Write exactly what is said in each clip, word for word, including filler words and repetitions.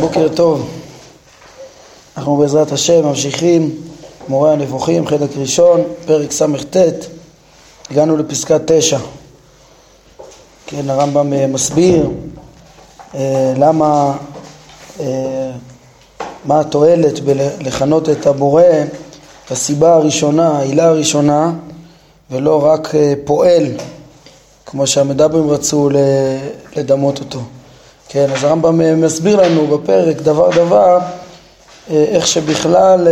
בוקר טוב, אנחנו בעזרת השם ממשיכים מורה הנבוכים, חלק ראשון, פרק סמ"ט, הגענו לפסקה תשע. כן, הרמב"ם מסביר אה, למה, אה, מה התועלת בלכנות את הבורא, הסיבה הראשונה, העילה הראשונה, ולא רק אה, פועל, כמו שהמדברים רצו לדמות אותו. כן, אז הרמב"ם מסביר לנו בפרק דבר דבר, איך שבכלל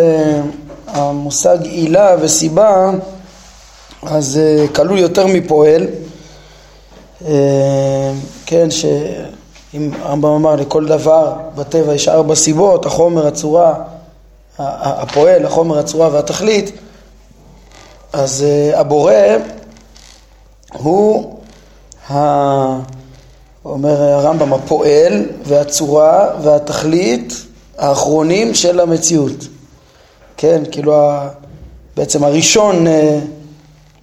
המושג עילה וסיבה, אז כלול יותר מפועל. כן, שאם הרמב"ם אמר לכל דבר בטבע יש ארבע סיבות, החומר, הצורה, הפועל, החומר, הצורה והתכלית, אז הבורא הוא ה... אומר הרמב"ם, הפועל והצורה והתכלית האחרונים של המציאות. כן, כאילו בעצם הראשון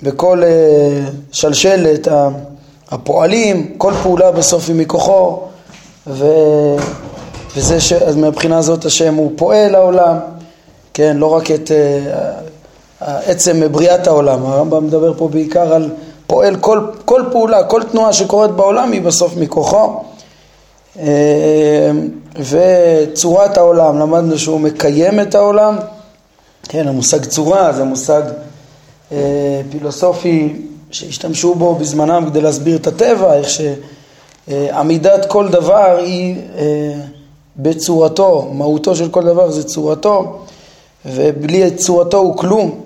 בכל שלשלת הפועלים, כל פעולה בסוף היא מכוחו, וזה ש... מהבחינה הזאת השם הוא פועל העולם. כן, לא רק את עצם בריאת העולם, הרמב"ם מדבר פה בעיקר על פועל, כל, כל פעולה, כל תנועה שקורית בעולם היא בסוף מכוחו. וצורת העולם, למדנו שהוא מקיים את העולם. כן, המושג צורה זה מושג פילוסופי שהשתמשו בו בזמנם כדי להסביר את הטבע, איך שעמידת כל דבר היא בצורתו, מהותו של כל דבר זה צורתו, ובלי צורתו הוא כלום.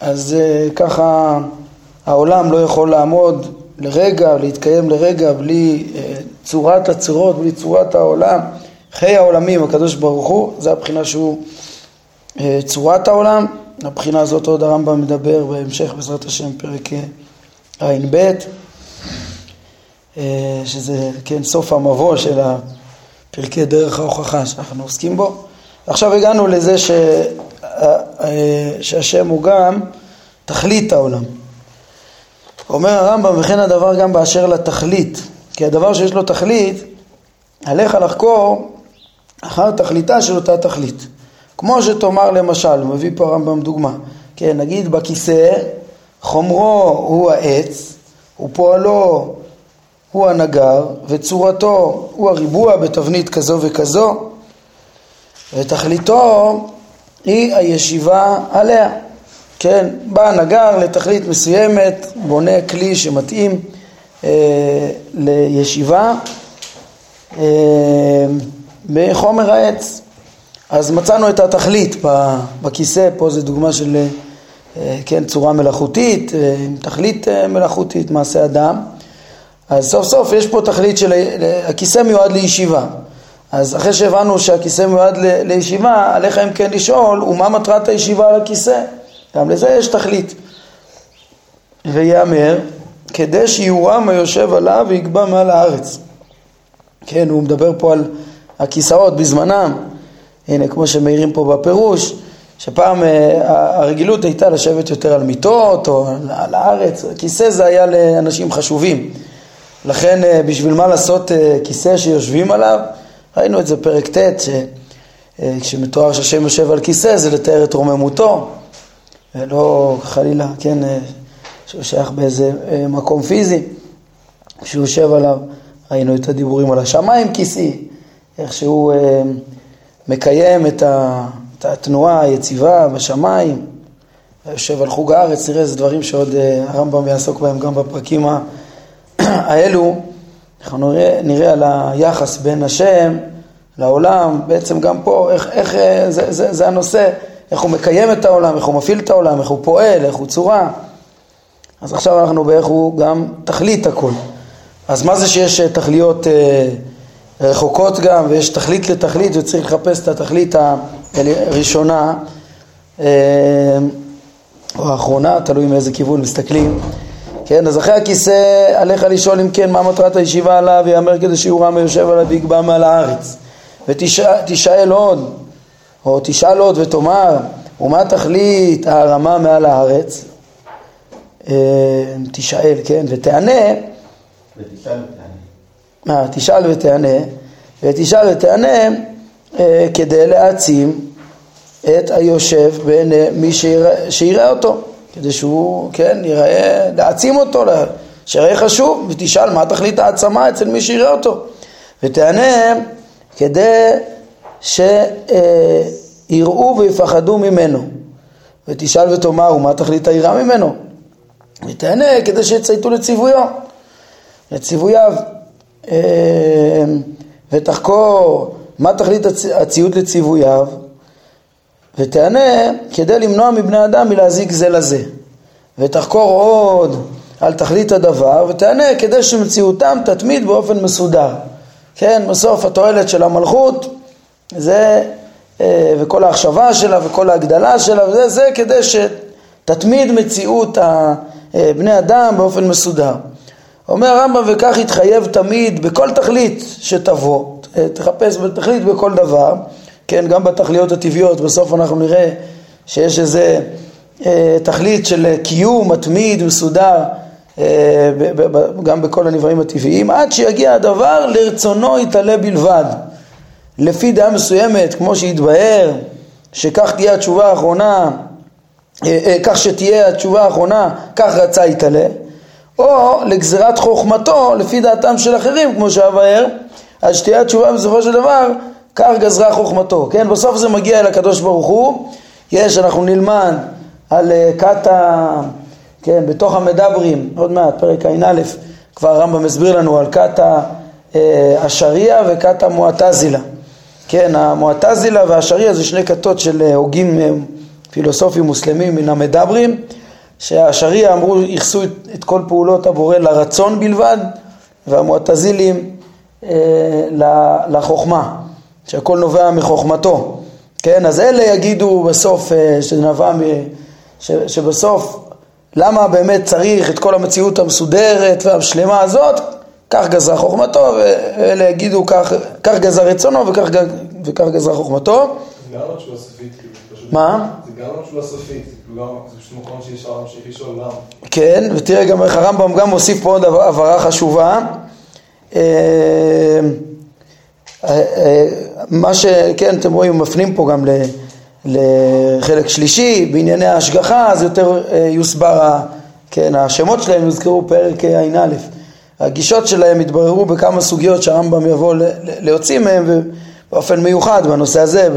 אז ככה העולם לא יכול לעמוד לרגע, להתקיים לרגע, בלי צורת הצורות, בלי צורת העולם. חיי העולמים, הקדוש ברוך הוא, זה הבחינה שהוא צורת העולם. הבחינה הזאת עוד הרמב"ם מדבר בהמשך בעזרת השם פרק עין ב', שזה כן סוף המבוא של הפרקי דרך ההוכחה שאנחנו עוסקים בו. עכשיו הגענו לזה ש... שהשם הוא גם תכלית העולם. אומר הרמב"ם, וכן הדבר גם באשר לתכלית, כי הדבר שיש לו תכלית, עליך לחקור אחר תכליתה של אותה תכלית. כמו שתאמר למשל, מביא פה הרמב"ם דוגמה, כן, נגיד בכיסא, חומרו הוא העץ, ופועלו הוא הנגר, וצורתו הוא הריבוע בתבנית כזו וכזו, ותכליתו היא הישיבה עליה. כן, בא הנגר לתכלית מסוימת, בונה כלי שמתאים אה, לישיבה אה, בחומר העץ. אז מצאנו את התכלית בכיסא, פה זה דוגמה של אה, כן, צורה מלאכותית, אה, תכלית אה, מלאכותית, מעשה אדם. אז סוף סוף יש פה תכלית של הכיסא מיועד לישיבה. אז אחרי שהבנו שהכיסא מיועד ל, לישיבה, עליך אם כן לשאול, ומה מטרת הישיבה על הכיסא? גם לזה יש תכלית. ויאמר, כדי שיורם היושב עליו ויקבע מעל הארץ. כן, הוא מדבר פה על הכיסאות בזמנם. הנה, כמו שמעירים פה בפירוש, שפעם הרגילות הייתה לשבת יותר על מיטות או על הארץ. הכיסא זה היה לאנשים חשובים. לכן, בשביל מה לעשות כיסא שיושבים עליו? ראינו את זה פרק ת', כשמתואר שהשם יושב על כיסא, זה לתאר את רוממותו. ולא חלילה, כן, שהוא שייך באיזה מקום פיזי, כשהוא יושב עליו, ראינו את הדיבורים על השמיים כיסאי, איך שהוא מקיים את התנועה היציבה בשמיים, יושב על חוג הארץ, נראה איזה דברים שעוד הרמב"ם יעסוק בהם גם בפרקים האלו, אנחנו נראה, נראה על היחס בין השם לעולם, בעצם גם פה, איך, איך זה, זה, זה הנושא, איך הוא מקיים את העולם, איך הוא מפעיל את העולם, איך הוא פועל, איך הוא צורה. אז עכשיו אנחנו באיך הוא גם תכלית הכל. אז מה זה שיש תכליות רחוקות גם, ויש תכלית לתכלית, וצריך לחפש את התכלית הראשונה, או האחרונה, תלוי מאיזה כיוון מסתכלים. כן, אז אחרי הכיסא, עליך לשאול אם כן, מה מטרת הישיבה עליו, ויאמר כדי שיורם היושב עליו ויקבע מעל הארץ. ותשאל עוד, או תשאל עוד ותאמר, ומה תכלית ההרמה מעל הארץ? תשאל, כן, ותענה. ותשאל ותענה. מה, תשאל ותענה, ותשאל ותענה כדי להעצים את היושב בין מי שיראה, שיראה אותו, כדי שהוא, כן, יראה, להעצים אותו, שיראה חשוב, ותשאל מה תכלית העצמה אצל מי שיראה אותו, ותענה כדי שיראו ויפחדו ממנו, ותשאל ותאמרו מה תכלית היראה ממנו, ותענה כדי שיצייתו לציוויו, לציווייו, ותחקור מה תכלית הציות לציווייו, ותענה כדי למנוע מבני אדם מלהזיק זה לזה, ותחקור עוד על תכלית הדבר, ותענה כדי שמציאותם תתמיד באופן מסודר. כן, בסוף התועלת של המלכות זה, וכל ההחשבה שלה וכל ההגדלה שלה וזה, זה כדי שתתמיד מציאות בני אדם באופן מסודר. אומר הרמב"ם, וכך התחייב תמיד בכל תכלית שתבוא, תחפש בתכלית בכל דבר, כן, גם בתכליות הטבעיות, בסוף אנחנו נראה שיש איזה אה, תכלית של קיום מתמיד מסודר, אה, ב, ב, ב, גם בכל הנבראים הטבעיים, עד שיגיע הדבר לרצונו יתעלה בלבד, לפי דעה מסוימת, כמו שהתבהר, שכך תהיה התשובה האחרונה, אה, אה, כך שתהיה התשובה האחרונה, כך רצה יתעלה, או לגזירת חוכמתו, לפי דעתם של אחרים, כמו שהבהר, אז שתהיה התשובה בסופו של דבר, כך גזרה חוכמתו. כן, בסוף זה מגיע אל הקדוש ברוך הוא. יש, אנחנו נלמד על קטע, כן, בתוך המדברים, עוד מעט, פרק עין א', כבר הרמב"ם מסביר לנו על קטע אה, השריעה וקטע מועתזילה. כן, המועתזילה והשריעה זה שני קטות של הוגים אה, פילוסופים מוסלמים מן המדברים, שהשריעה אמרו, יחסו את, את כל פעולות הבורא לרצון בלבד, והמועתזילים אה, לחוכמה. שהכל נובע מחוכמתו. כן, אז אלה יגידו בסוף שנבע מ... ש... שבסוף למה באמת צריך את כל המציאות המסודרת והמשלמה הזאת, כך גזר חוכמתו, ואלה יגידו כך, כך גזר רצונו וכך, וכך גזר חוכמתו. זה גם משהו הסופית. מה? זה גם משהו הסופית, זה פשוט מוכן שיש הרם שיש עולם. כן, ותראה גם איך הרמב"ם גם מוסיף פה עוד הבהרה חשובה. אה... מה שכן אתם רואים מפנים פה גם לחלק שלישי בענייני ההשגחה, אז יותר יוסבר, כן, השמות שלהם יוזכרו פרק עין א'. הגישות שלהם התבררו בכמה סוגיות שהרמב"ם יבוא להוציא מהם באופן מיוחד בנושא הזה,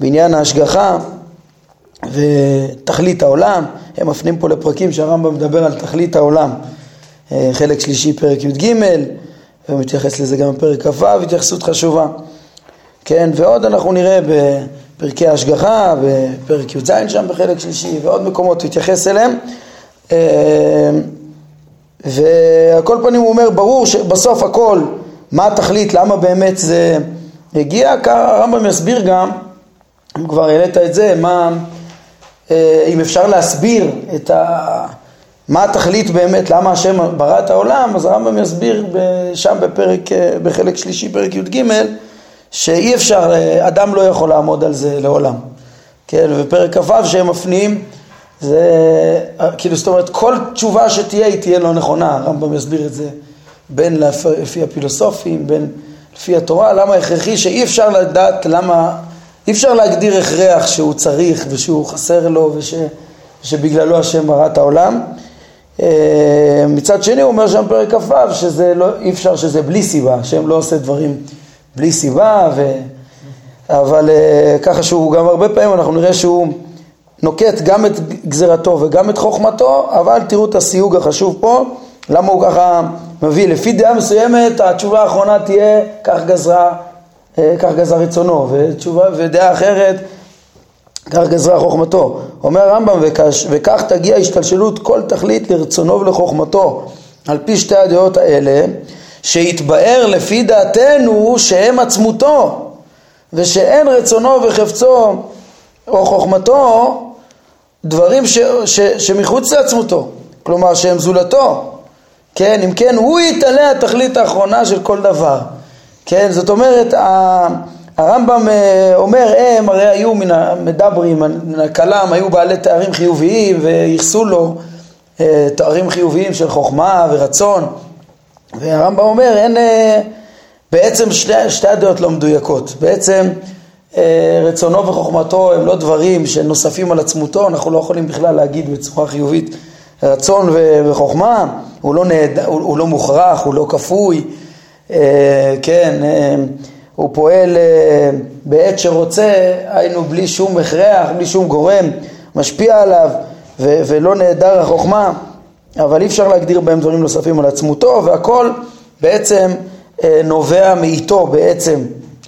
בעניין ההשגחה ותכלית העולם. הם מפנים פה לפרקים שהרמב"ם מדבר על תכלית העולם, חלק שלישי פרק י' ג', ומתייחס לזה גם בפרק כ"ו, התייחסות חשובה. כן, ועוד אנחנו נראה בפרקי ההשגחה, בפרק י"ז שם בחלק שלישי, ועוד מקומות התייחס אליהם. ועל כל פנים הוא אומר, ברור שבסוף הכל, מה התכלית, למה באמת זה הגיע, הרמב"ם יסביר גם, אם כבר העלית את זה, מה, אם אפשר להסביר את ה... מה התכלית באמת, למה השם ברא את העולם, אז הרמב"ם יסביר שם בפרק, בחלק שלישי, פרק י' ג', שאי אפשר, אדם לא יכול לעמוד על זה לעולם. כן, ופרק כ"ו שהם מפנים, זה, כאילו, זאת אומרת, כל תשובה שתהיה, היא תהיה לא נכונה. הרמב"ם יסביר את זה בין לפי הפילוסופים, בין לפי התורה, למה הכרחי, שאי אפשר לדעת למה, אי אפשר להגדיר הכרח שהוא צריך ושהוא חסר לו וש, ושבגללו השם ברא את העולם. מצד שני הוא אומר שם פרק כ"ו שזה לא, אי אפשר שזה בלי סיבה, שהם לא עושה דברים בלי סיבה, ו... אבל ככה שהוא גם הרבה פעמים אנחנו נראה שהוא נוקט גם את גזירתו וגם את חוכמתו, אבל תראו את הסיוג החשוב פה, למה הוא ככה מביא, לפי דעה מסוימת התשובה האחרונה תהיה כך גזרה, כך גזר רצונו, ותשובה, ודעה אחרת כך גזרה חוכמתו. אומר הרמב"ם, וכך תגיע השתלשלות כל תכלית לרצונו ולחוכמתו, על פי שתי הדעות האלה, שהתבאר לפי דעתנו שהם עצמותו, ושאין רצונו וחפצו או חוכמתו, דברים ש, ש, שמחוץ לעצמותו, כלומר שהם זולתו. כן, אם כן, הוא יתעלה התכלית האחרונה של כל דבר. כן, זאת אומרת, ה... הרמב"ם אומר, הם הרי היו מן המדברים, מן הקלם, היו בעלי תארים חיוביים, ויחסו לו תארים חיוביים של חוכמה ורצון. והרמב"ם אומר, אין, בעצם שני, שתי הדעות לא מדויקות. בעצם רצונו וחוכמתו הם לא דברים שנוספים על עצמותו, אנחנו לא יכולים בכלל להגיד בצורה חיובית רצון וחוכמה, הוא לא, נעד, הוא, הוא לא מוכרח, הוא לא כפוי, כן, הוא פועל בעת שרוצה, היינו בלי שום הכרח, בלי שום גורם משפיע עליו ו- ולא נהדר החוכמה, אבל אי אפשר להגדיר בהם דברים נוספים על עצמותו, והכל בעצם נובע מאיתו בעצם,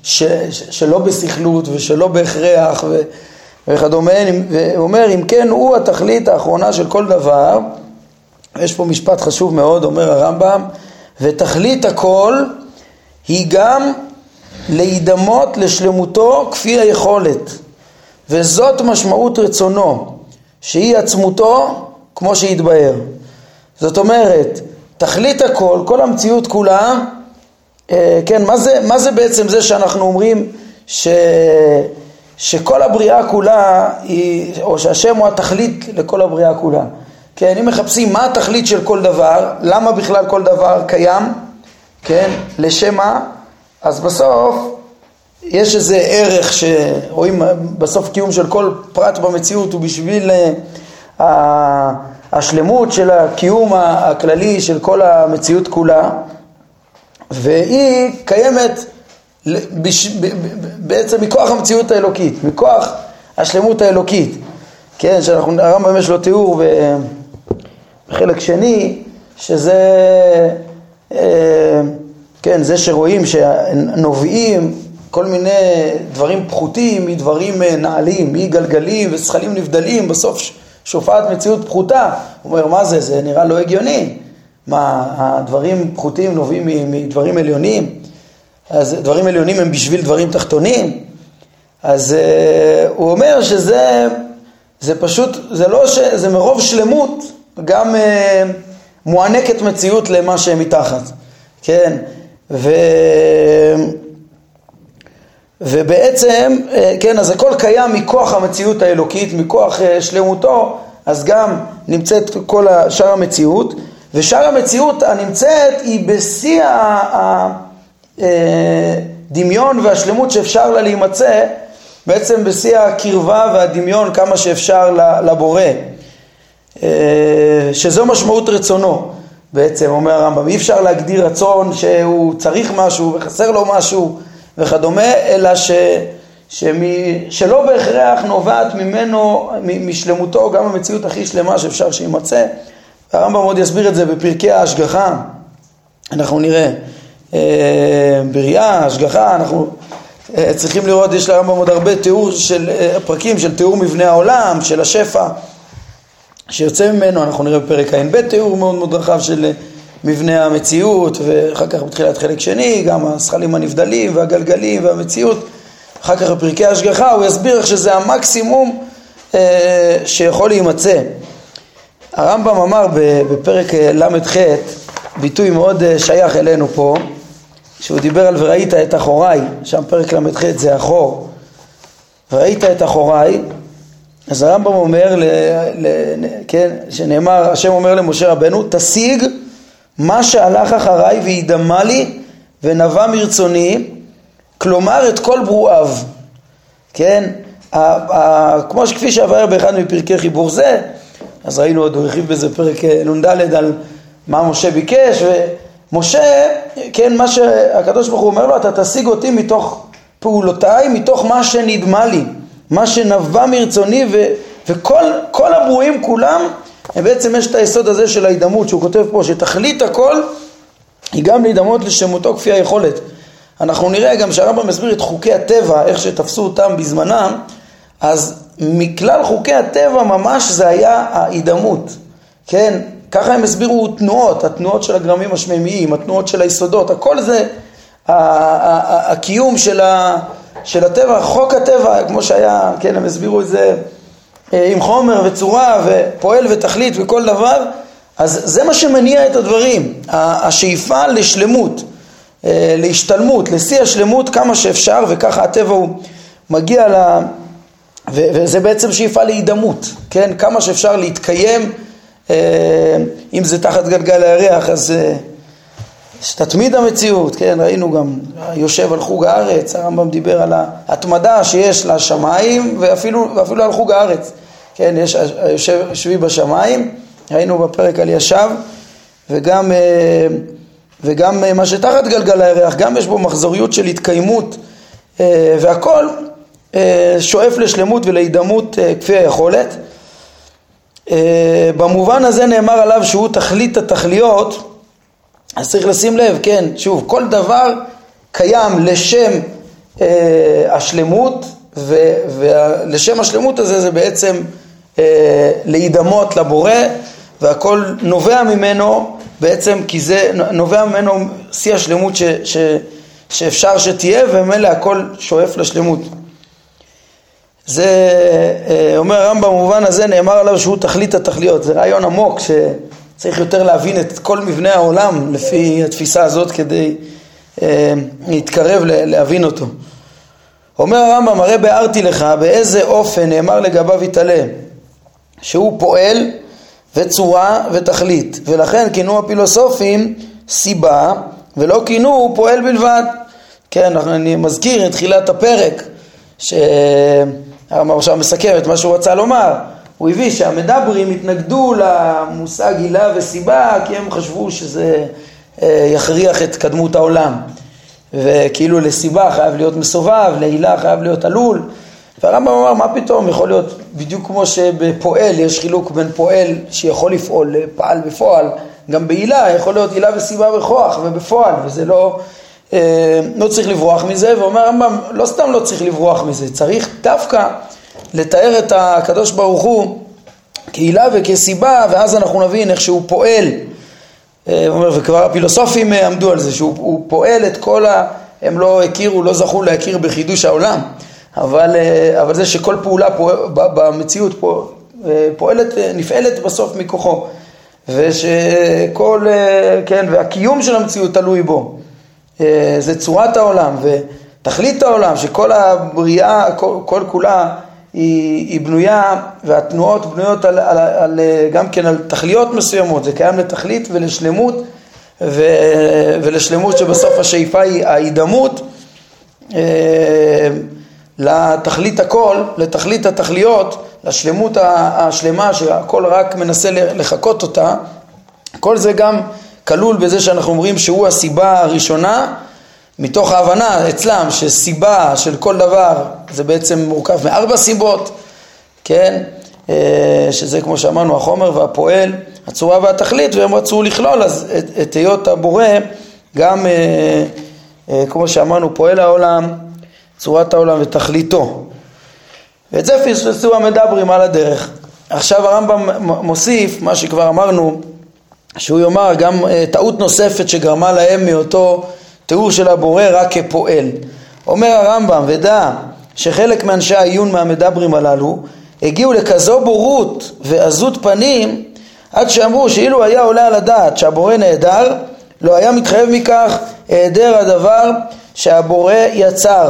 ש- ש- שלא בסכלות ושלא בהכרח ו- וכדומה, והוא אומר אם כן הוא התכלית האחרונה של כל דבר, יש פה משפט חשוב מאוד, אומר הרמב"ם, ותכלית הכל היא גם להידמות לשלמותו כפי היכולת, וזאת משמעות רצונו, שהיא עצמותו כמו שהתבהר. זאת אומרת, תכלית הכל, כל המציאות כולה, אה, כן, מה זה, מה זה בעצם זה שאנחנו אומרים ש, שכל הבריאה כולה, היא, או שהשם הוא התכלית לכל הבריאה כולה. כן, אם מחפשים מה התכלית של כל דבר, למה בכלל כל דבר קיים, כן, לשם מה, אז בסוף יש איזה ערך שרואים בסוף קיום של כל פרט במציאות ובשביל השלמות של הקיום הכללי של כל המציאות כולה, והיא קיימת בעצם מכוח המציאות האלוקית, מכוח השלמות האלוקית, כן, שאנחנו הרמב"ם יש לו תיאור בחלק שני שזה כן, זה שרואים שנובעים כל מיני דברים פחותים, מדברים נעלים, מגלגלים ושכלים נבדלים, בסוף שופעת מציאות פחותה. הוא אומר, מה זה? זה נראה לא הגיוני. מה, הדברים פחותים נובעים מדברים עליונים? אז דברים עליונים הם בשביל דברים תחתונים. אז הוא אומר שזה, זה פשוט, זה לא ש, זה מרוב שלמות, גם מוענקת מציאות למה שהם מתחת. כן, ו... ובעצם, כן, אז הכל קיים מכוח המציאות האלוקית, מכוח שלמותו, אז גם נמצאת כל שאר המציאות, ושאר המציאות הנמצאת היא בשיא הדמיון והשלמות שאפשר לה להימצא, בעצם בשיא הקרבה והדמיון כמה שאפשר לבורא, שזו משמעות רצונו. בעצם אומר הרמב"ם, אי אפשר להגדיר רצון שהוא צריך משהו וחסר לו משהו וכדומה, אלא ש, שמי, שלא בהכרח נובעת ממנו, משלמותו, גם המציאות הכי שלמה שאפשר שימצא. הרמב"ם עוד יסביר את זה בפרקי ההשגחה, אנחנו נראה, אה, בריאה, השגחה, אנחנו אה, צריכים לראות, יש לרמב"ם עוד הרבה תיאור של אה, פרקים, של תיאור מבנה העולם, של השפע, שיוצא ממנו, אנחנו נראה בפרק ה-אן בי תיאור מאוד מאוד רחב של מבנה המציאות, ואחר כך בתחילת חלק שני, גם השכלים הנבדלים והגלגלים והמציאות, אחר כך בפרקי ההשגחה, הוא יסביר איך שזה המקסימום אה, שיכול להימצא. הרמב"ם אמר בפרק למד ח' ביטוי מאוד שייך אלינו פה, שהוא דיבר על וראית את אחוריי, שם פרק למד ח' זה אחור, וראית את אחוריי, אז הרמב"ם אומר, ל, ל, כן, שנאמר, השם אומר למשה רבנו, תשיג מה שהלך אחריי והידמה לי ונבע מרצוני, כלומר את כל ברואיו. כן, ה, ה, כמו שכפי שעבר באחד מפרקי חיבור זה, אז ראינו עוד, הוא הרחיב בזה פרק נ"ד על מה משה ביקש, ומשה, כן, מה שהקדוש ברוך הוא אומר לו, אתה תשיג אותי מתוך פעולותיי, מתוך מה שנדמה לי. מה שנבע מרצוני ו, וכל כל הברואים כולם, בעצם יש את היסוד הזה של ההידמות שהוא כותב פה, שתכלית הכל היא גם להידמות לשלמותו כפי היכולת. אנחנו נראה גם שהרמב"ם מסביר את חוקי הטבע, איך שתפסו אותם בזמנם, אז מכלל חוקי הטבע ממש זה היה ההידמות. כן, ככה הם הסבירו תנועות, התנועות של הגרמים השמימיים, התנועות של היסודות, הכל זה הקיום של ה... של הטבע, חוק הטבע, כמו שהיה, כן, הם הסבירו את זה עם חומר וצורה ופועל ותכלית וכל דבר, אז זה מה שמניע את הדברים, השאיפה לשלמות, להשתלמות, לשיא השלמות כמה שאפשר, וככה הטבע הוא מגיע ל... וזה בעצם שאיפה להידמות, כן, כמה שאפשר להתקיים, אם זה תחת גלגל הירח, אז שתתמיד המציאות, כן, ראינו גם יושב על חוג הארץ, הרמב"ם דיבר על ההתמדה שיש לשמיים ואפילו, ואפילו על חוג הארץ, כן, יש יושב שבי בשמיים, ראינו בפרק על ישב, וגם, וגם מה שתחת גלגל הירח, גם יש בו מחזוריות של התקיימות, והכל שואף לשלמות ולהידמות כפי היכולת. במובן הזה נאמר עליו שהוא תכלית התכליות, אז צריך לשים לב, כן, שוב, כל דבר קיים לשם אה, השלמות, ו, ולשם השלמות הזה זה בעצם אה, להידמות לבורא, והכל נובע ממנו בעצם, כי זה נובע ממנו שיא השלמות ש, ש, שאפשר שתהיה, ומילא הכל שואף לשלמות. זה אה, אומר הרמב"ם, במובן הזה נאמר עליו שהוא תכלית התכליות, זה רעיון עמוק ש... צריך יותר להבין את כל מבנה העולם לפי התפיסה הזאת כדי אה, להתקרב להבין אותו. אומר הרמב"ם, הרי בארתי לך באיזה אופן נאמר לגביו יתעלה, שהוא פועל וצורה ותכלית, ולכן כינו הפילוסופים סיבה, ולא כינו הוא פועל בלבד. כן, אני מזכיר את תחילת הפרק, שהרמב"ם עכשיו מסכם את מה שהוא רצה לומר. הוא הביא שהמדברים התנגדו למושג הילה וסיבה, כי הם חשבו שזה יכריח את קדמות העולם. וכאילו לסיבה חייב להיות מסובב, להילה חייב להיות עלול. והרמב"ם אמר, מה פתאום? יכול להיות בדיוק כמו שבפועל יש חילוק בין פועל שיכול לפעול, פעל בפועל, גם בהילה, יכול להיות הילה וסיבה בכוח ובפועל, וזה לא, לא צריך לברוח מזה. ואומר הרמב"ם, לא סתם לא צריך לברוח מזה, צריך דווקא לתאר את הקדוש ברוך הוא כעילה וכסיבה, ואז אנחנו נבין איך שהוא פועל. וכבר הפילוסופים עמדו על זה, שהוא פועל את כל ה... הם לא הכירו, לא זכו להכיר בחידוש העולם, אבל, אבל זה שכל פעולה פועל, במציאות פועלת, נפעלת בסוף מכוחו, ושכל, כן, והקיום של המציאות תלוי בו. זה צורת העולם ותכלית העולם, שכל הבריאה, כל, כל כולה, היא, היא בנויה, והתנועות בנויות על, על, על, גם כן על תכליות מסוימות, זה קיים לתכלית ולשלמות, ו, ולשלמות שבסוף השאיפה היא ההידמות, אה, לתכלית הכל, לתכלית התכליות, לשלמות השלמה שהכל רק מנסה לחכות אותה. כל זה גם כלול בזה שאנחנו אומרים שהוא הסיבה הראשונה, מתוך ההבנה אצלם שסיבה של כל דבר זה בעצם מורכב מארבע סיבות, כן, שזה כמו שאמרנו החומר והפועל, הצורה והתכלית, והם רצו לכלול אז את היות הבורא גם כמו שאמרנו פועל העולם, צורת העולם ותכליתו, ואת זה פספסו המדברים על הדרך. עכשיו הרמב"ם מוסיף מה שכבר אמרנו, שהוא יאמר גם טעות נוספת שגרמה להם מאותו תיאור של הבורא רק כפועל. אומר הרמב"ם, ודע שחלק מאנשי העיון מהמדברים הללו הגיעו לכזו בורות ועזות פנים, עד שאמרו שאילו היה עולה על הדעת שהבורא נהדר, לא היה מתחייב מכך היעדר הדבר שהבורא יצר,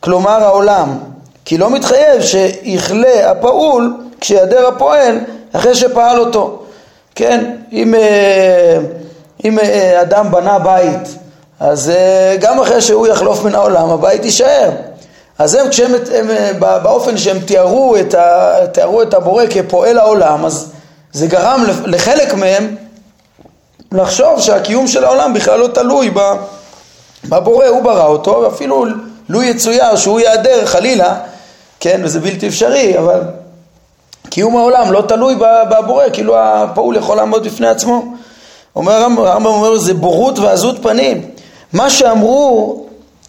כלומר העולם, כי לא מתחייב שיכלה הפעול כשיעדר הפועל אחרי שפעל אותו. כן, אם, אם אדם בנה בית, אז גם אחרי שהוא יחלוף מן העולם, הבית יישאר. אז הם, כשהם, הם, באופן שהם תיארו את, ה, תיארו את הבורא כפועל העולם, אז זה גרם לחלק מהם לחשוב שהקיום של העולם בכלל לא תלוי בבורא, הוא ברא אותו, ואפילו לו יצויר שהוא יעדר חלילה, כן, וזה בלתי אפשרי, אבל קיום העולם לא תלוי בבורא, כאילו הפעול יכול לעמוד בפני עצמו. אומר הרמב"ם, אומר, זה בורות ועזות פנים. מה שאמרו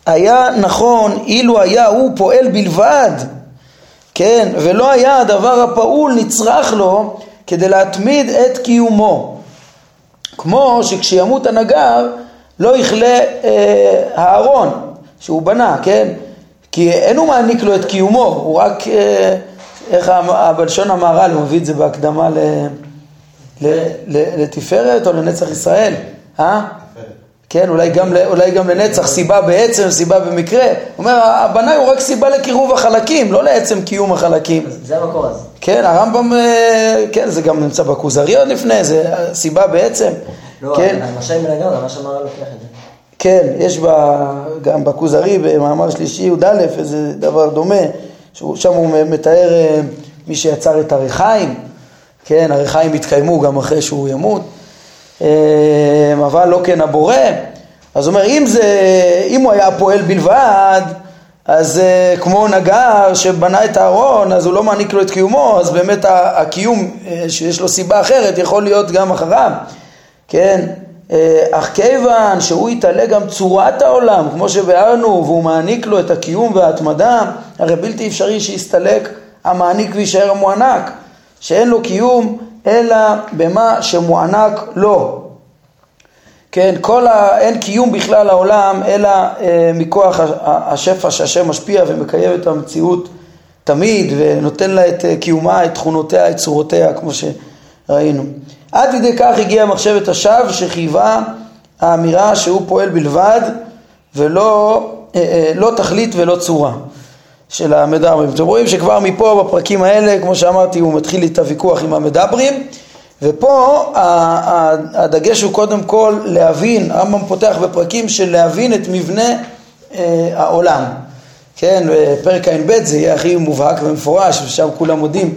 היה נכון אילו היה הוא פועל בלבד, כן, ולא היה הדבר הפעול נצרך לו כדי להתמיד את קיומו, כמו שכשימות הנגר לא יכלה אה, הארון שהוא בנה, כן, כי אין הוא מעניק לו את קיומו, הוא רק אה, איך הבלשון המהר"ל מביא את זה בהקדמה ל, ל, ל, לתפארת או לנצח ישראל, אה? כן, אולי גם, אולי גם לנצח, סיבה בעצם, סיבה במקרה. אומר, הבנאי הוא רק סיבה לקירוב החלקים, לא לעצם קיום החלקים. זה המקור הזה. כן, הרמב"ם, כן, זה גם נמצא בכוזרי עוד לפני, זה סיבה בעצם. לא, המשל עם מנגר, זה מה שאמר לוקח את זה. כן, יש גם בקוזרי, במאמר שלישי, עוד א', איזה דבר דומה, שם הוא מתאר מי שיצר את הרחיים, כן, הרחיים התקיימו גם אחרי שהוא ימות, אבל לא כן הבורא, אז אומר, אם זה, אם הוא היה פועל בלבד, אז כמו נגר שבנה את הארון, אז הוא לא מעניק לו את קיומו, אז באמת הקיום שיש לו סיבה אחרת יכול להיות גם אחריו, כן, אך כיוון שהוא יתעלה גם צורת העולם, כמו שבארנו, והוא מעניק לו את הקיום וההתמדה, הרי בלתי אפשרי שיסתלק המעניק וישאר המוענק, שאין לו קיום אלא במה שמוענק לו. כן, כל ה... אין קיום בכלל העולם, אלא אה, מכוח השפע שהשם משפיע ומקיים את המציאות תמיד, ונותן לה את קיומה, את תכונותיה, את צורותיה, כמו שראינו. עד ידי כך הגיעה מחשבת השווא שחייבה האמירה שהוא פועל בלבד, ולא אה, אה, לא תכלית ולא צורה של המדברים. אתם רואים שכבר מפה בפרקים האלה, כמו שאמרתי, הוא מתחיל לי את הוויכוח עם המדברים, ופה הדגש הוא קודם כל להבין, הרמב"ם פותח בפרקים של להבין את מבנה העולם. כן, פרק עין ב' זה יהיה הכי מובהק ומפורש, ושם כולם מודים.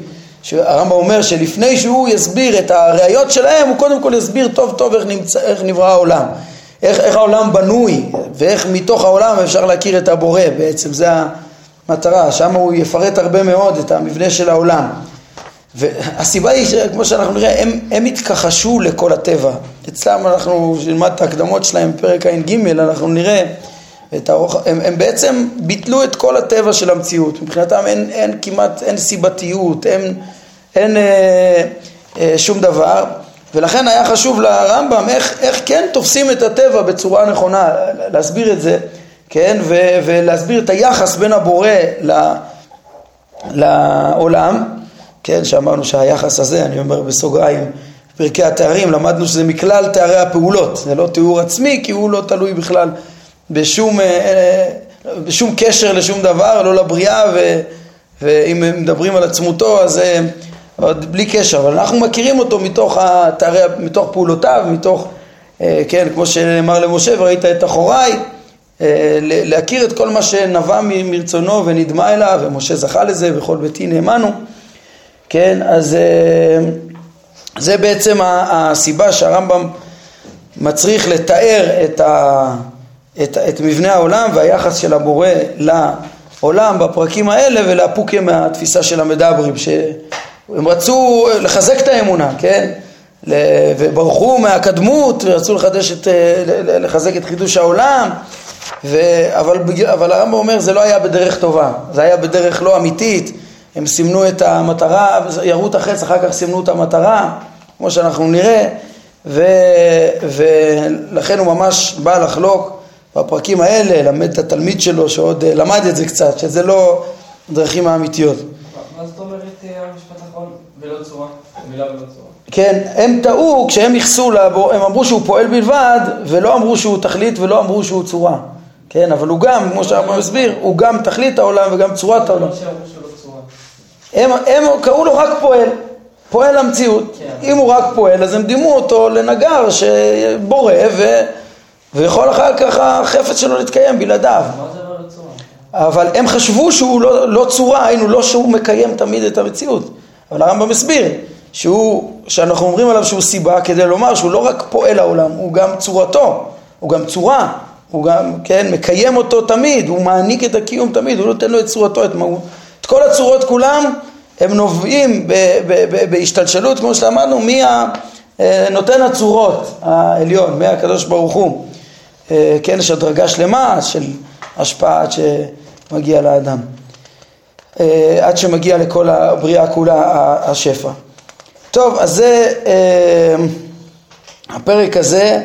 הרמב"ם אומר שלפני שהוא יסביר את הראיות שלהם, הוא קודם כל יסביר טוב טוב איך, נמצא, איך נברא העולם, איך, איך העולם בנוי, ואיך מתוך העולם אפשר להכיר את הבורא, בעצם זה המטרה. שם הוא יפרט הרבה מאוד את המבנה של העולם. והסיבה היא שכמו שאנחנו נראה, הם, הם התכחשו לכל הטבע. אצלם אנחנו, שנלמד את ההקדמות שלהם, פרק עין ג', אנחנו נראה, את האורח, הם, הם בעצם ביטלו את כל הטבע של המציאות. מבחינתם אין, אין כמעט, אין סיבתיות, אין, אין אה, אה, שום דבר. ולכן היה חשוב לרמב"ם איך, איך כן תופסים את הטבע בצורה נכונה, להסביר את זה, כן? ו, ולהסביר את היחס בין הבורא ל, לעולם. כן, שאמרנו שהיחס הזה, אני אומר בסוגריים, פרקי התארים, למדנו שזה מכלל תארי הפעולות, זה לא תיאור עצמי, כי הוא לא תלוי בכלל בשום, בשום קשר לשום דבר, לא לבריאה, ו, ואם מדברים על עצמותו, אז עוד בלי קשר, אבל אנחנו מכירים אותו מתוך, התארי, מתוך פעולותיו, מתוך, כן, כמו שאמר למשה, וראית את אחוריי, להכיר את כל מה שנבע מרצונו ונדמה אליו, ומשה זכה לזה, וכל ביתי נאמנו, כן, אז זה בעצם הסיבה שהרמב"ם מצריך לתאר את, ה, את, את מבנה העולם והיחס של הבורא לעולם בפרקים האלה, ולהפוקיה מהתפיסה של המדברים, שהם רצו לחזק את האמונה, כן, וברחו מהקדמות, רצו לחדש את, לחזק את חידוש העולם, ו, אבל, אבל הרמב"ם אומר זה לא היה בדרך טובה, זה היה בדרך לא אמיתית, הם סימנו את המטרה, ירו את החץ, אחר כך סימנו את המטרה, כמו שאנחנו נראה, ו... ולכן הוא ממש בא לחלוק בפרקים האלה, למד את התלמיד שלו, שעוד למד את זה קצת, שזה לא דרכים האמיתיות. מה זאת אומרת המשפט האחרון? ולא צורה, מילה ולא צורה. כן, הם טעו, כשהם נכסו, לבור... הם אמרו שהוא פועל בלבד, ולא אמרו שהוא תכלית, ולא אמרו שהוא צורה. כן, אבל הוא גם, כמו שאמרו מסביר, הוא גם תכלית העולם וגם צורת העולם. הם, הם קראו לו רק פועל, פועל המציאות. כן. אם הוא רק פועל, אז הם דימו אותו לנגר שבורא, ו, ויכול אחר כך החפץ שלו להתקיים בלעדיו. מה זה לא צורה? אבל הם חשבו שהוא לא, לא צורה, היינו לא שהוא מקיים תמיד את המציאות. אבל הרמב"ם מסביר, שהוא, שאנחנו אומרים עליו שהוא סיבה כדי לומר שהוא לא רק פועל העולם, הוא גם צורתו, הוא גם צורה, הוא גם, כן, מקיים אותו תמיד, הוא מעניק את הקיום תמיד, הוא נותן לו את צורתו, את מהות. את כל הצורות כולם הם נובעים בהשתלשלות, כמו שלמדנו, מי נותן הצורות העליון, מהקדוש ברוך הוא. כן, יש הדרגה שלמה של השפעה עד שמגיע לאדם, עד שמגיע לכל הבריאה כולה השפע. טוב, אז זה, הפרק הזה,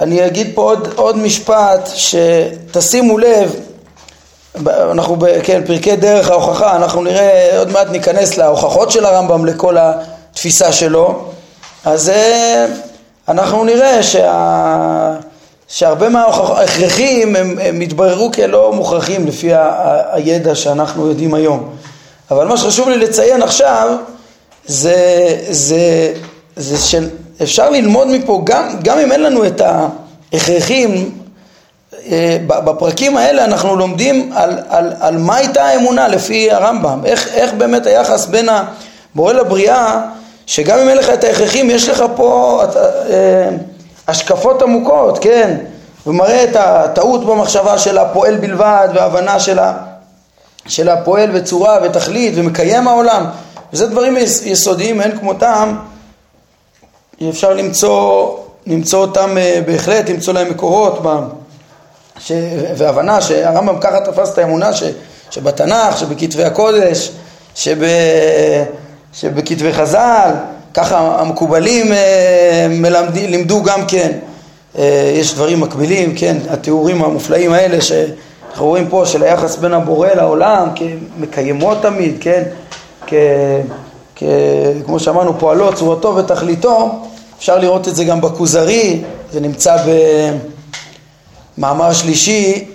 אני אגיד פה עוד, עוד משפט שתשימו לב, אנחנו כן פרקי דרך ההוכחה, אנחנו נראה עוד מעט ניכנס להוכחות של הרמב"ם לכל התפיסה שלו, אז אנחנו נראה שה, שהרבה מההכרחים הם, הם מתבררו כלא מוכרחים לפי הידע שאנחנו יודעים היום. אבל מה שחשוב לי לציין עכשיו זה, זה, זה, זה, אפשר ללמוד מפה, גם, גם אם אין לנו את ההכרחים, בפרקים האלה אנחנו לומדים על, על, על מה הייתה האמונה לפי הרמב"ם, איך, איך באמת היחס בין הבורא לבריאה, שגם אם אין לך את ההכרחים, יש לך פה את, השקפות עמוקות, כן? ומראה את הטעות במחשבה של הפועל בלבד, וההבנה של, ה, של הפועל וצורה ותכלית ומקיים העולם. וזה דברים יסודיים, אין כמותם, אפשר למצוא, למצוא אותם בהחלט, למצוא להם מקורות ש... והבנה שהרמב"ם ככה תפס את האמונה ש... שבתנ"ך, שבכתבי הקודש, שב... שבכתבי חז"ל, ככה המקובלים מלמד... לימדו גם כן, יש דברים מקבילים, כן, התיאורים המופלאים האלה שאנחנו רואים פה של היחס בין הבורא לעולם, כמקיימו תמיד, כן, כ... כ... כמו שאמרנו, פועלו, צורתו ותכליתו, אפשר לראות את זה גם בכוזרי, זה נמצא ב... מאמר שלישי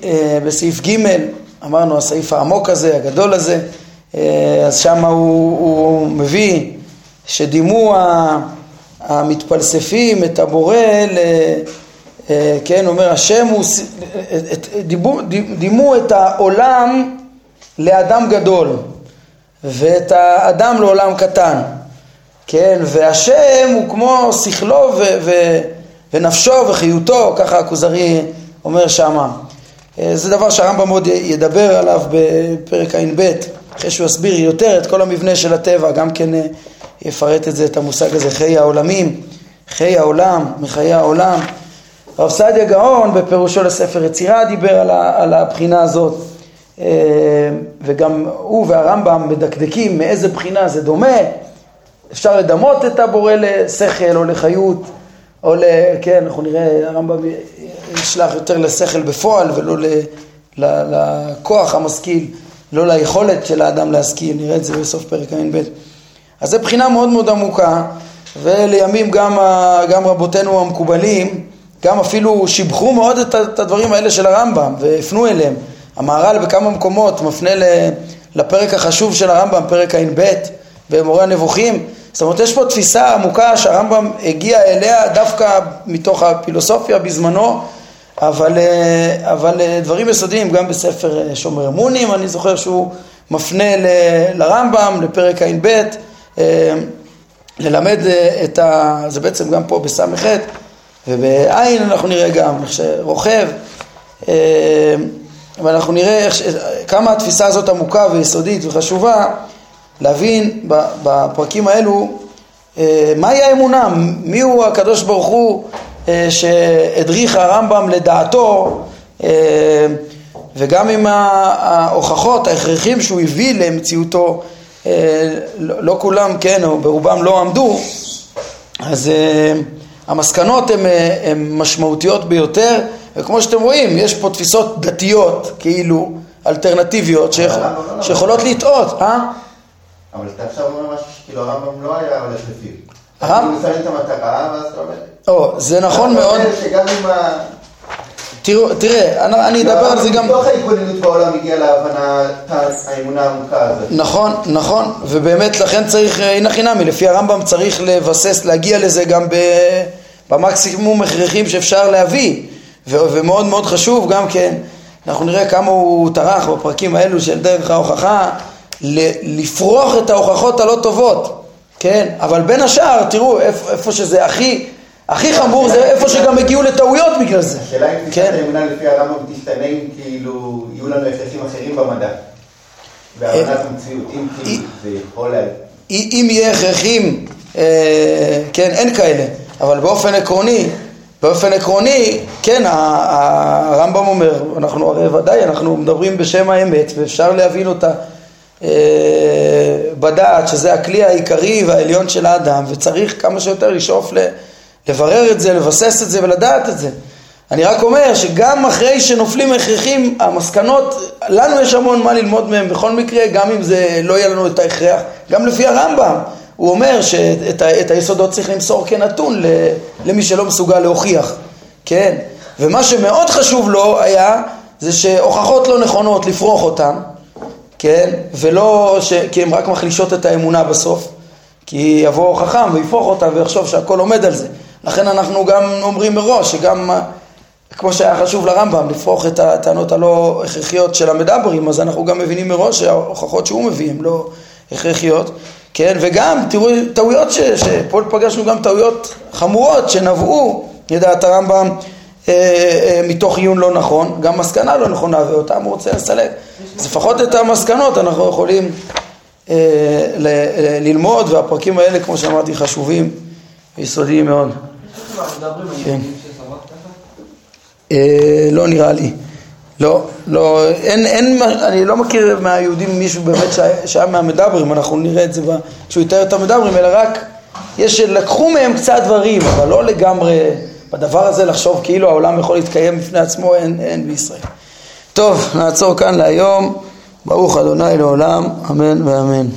בסעיף ג', אמרנו הסעיף העמוק הזה, הגדול הזה, אז שם הוא, הוא מביא שדימו המתפלספים את הבורא, ל, כן, אומר השם, הוא, דימו, דימו את העולם לאדם גדול ואת האדם לעולם קטן, כן, והשם הוא כמו שכלו ו, ו, ונפשו וחיותו, ככה הכוזרי אומר שמה. זה דבר שהרמב"ם עוד ידבר עליו בפרק עין ב', אחרי שהוא הסביר יותר את כל המבנה של הטבע, גם כן יפרט את זה, את המושג הזה, חיי העולמים, חיי העולם, מחיי העולם. הרב סעדיה גאון בפירושו לספר יצירה דיבר על, ה, על הבחינה הזאת, וגם הוא והרמב"ם מדקדקים מאיזה בחינה זה דומה, אפשר לדמות את הבורא לשכל או לחיות, או ל... כן, אנחנו נראה, הרמב"ם ישלח יותר לשכל בפועל ולא ל... ל... לכוח המשכיל, לא ליכולת של האדם להשכיל, נראה את זה בסוף פרק עין ב'. אז זה בחינה מאוד מאוד עמוקה, ולימים גם, גם רבותינו המקובלים, גם אפילו שיבחו מאוד את, את הדברים האלה של הרמב"ם, והפנו אליהם. המהר"ל בכמה מקומות מפנה לפרק החשוב של הרמב"ם, פרק עין ב', במורה הנבוכים, זאת אומרת, יש פה תפיסה עמוקה שהרמב"ם הגיע אליה דווקא מתוך הפילוסופיה בזמנו, אבל, אבל דברים יסודיים, גם בספר שומר אמונים, אני זוכר שהוא מפנה ל, לרמב"ם, לפרק עין ב', ללמד את ה... זה בעצם גם פה בסמ"ח, ובעין אנחנו נראה גם איך שרוכב, אבל אנחנו נראה ש... כמה התפיסה הזאת עמוקה ויסודית וחשובה, להבין בפרקים האלו מהי האמונה, מי הוא הקדוש ברוך הוא שהדריך הרמב"ם לדעתו, וגם עם ההוכחות, ההכרחים שהוא הביא למציאותו, לא כולם, כן, או ברובם לא עמדו, אז המסקנות הן משמעותיות ביותר, וכמו שאתם רואים, יש פה תפיסות דתיות, כאילו אלטרנטיביות, שיכולות לטעות, אה? אבל אתה עכשיו אומר משהו שכאילו הרמב"ם לא היה הולך לפיו. הרמב"ם? הוא מסיים את המטרה, ואז אתה אומר... או, זה נכון מאוד. אתה אומר שגם אם ה... תראה, אני אדבר על זה גם... בתוך העקודנות בעולם הגיעה להבנה האמונה העמוקה הזאת. נכון, נכון, ובאמת לכן צריך, אין החינמי, לפי הרמב"ם צריך לבסס, להגיע לזה גם במקסימום הכרחים שאפשר להביא, ומאוד מאוד חשוב גם כן, אנחנו נראה כמה הוא טרח בפרקים האלו של דרך ההוכחה, לפרוח את ההוכחות הלא טובות, כן, אבל בין השאר, תראו, איפה, איפה שזה הכי, הכי חמור, זה איפה שגם הגיעו לטעויות בגלל זה. השאלה אם תשתנה אמונה לפי הרמב"ם תשתנה, אם כאילו יהיו לנו הכרחים אחרים במדע, בהבנת המציאות, אם כאילו זה יכול להגיד. אם יהיה הכרחים, כן, אין כאלה, אבל באופן עקרוני, באופן עקרוני, כן, הרמב"ם אומר, אנחנו הרי ודאי, אנחנו מדברים בשם האמת, ואפשר להבין אותה, בדעת שזה הכלי העיקרי והעליון של האדם, וצריך כמה שיותר לשאוף לברר את זה, לבסס את זה ולדעת את זה. אני רק אומר שגם אחרי שנופלים הכרחים, המסקנות, לנו יש המון מה ללמוד מהם בכל מקרה, גם אם זה לא יהיה לנו את ההכרח, גם לפי הרמב"ם הוא אומר שאת את היסודות צריך למסור כנתון למי שלא מסוגל להוכיח, כן, ומה שמאוד חשוב לו היה זה שהוכחות לא נכונות לפרוח אותן, כן, ולא ש... כי הן רק מחלישות את האמונה בסוף, כי יבוא חכם ויפוך אותה ויחשוב שהכל עומד על זה. לכן אנחנו גם אומרים מראש שגם כמו שהיה חשוב לרמב"ם לפרוך את הטענות הלא הכרחיות של המדברים, אז אנחנו גם מבינים מראש שההוכחות שהוא מביא הן לא הכרחיות. כן, וגם תראו טעויות ש... שפה פגשנו גם טעויות חמורות שנבעו ידעת הרמב"ם אה, אה, מתוך עיון לא נכון, גם מסקנה לא נכונה ואותם הוא רוצה לסלק. אז לפחות את המסקנות אנחנו יכולים אה, ל... ללמוד, והפרקים האלה כמו שאמרתי חשובים ויסודיים מאוד. יש לך מדברים על ידים שסברת ככה? לא נראה לי. לא, לא, אין, אין, אני לא מכיר מהיהודים מישהו באמת שהיה מהמדברים, אנחנו נראה את זה כשהוא יתאר את המדברים, אלא רק יש שלקחו מהם קצת דברים, אבל לא לגמרי בדבר הזה לחשוב כאילו העולם יכול להתקיים בפני עצמו, אין, אין בישראל. טוב, נעצור כאן להיום, ברוך ה' לעולם, אמן ואמן.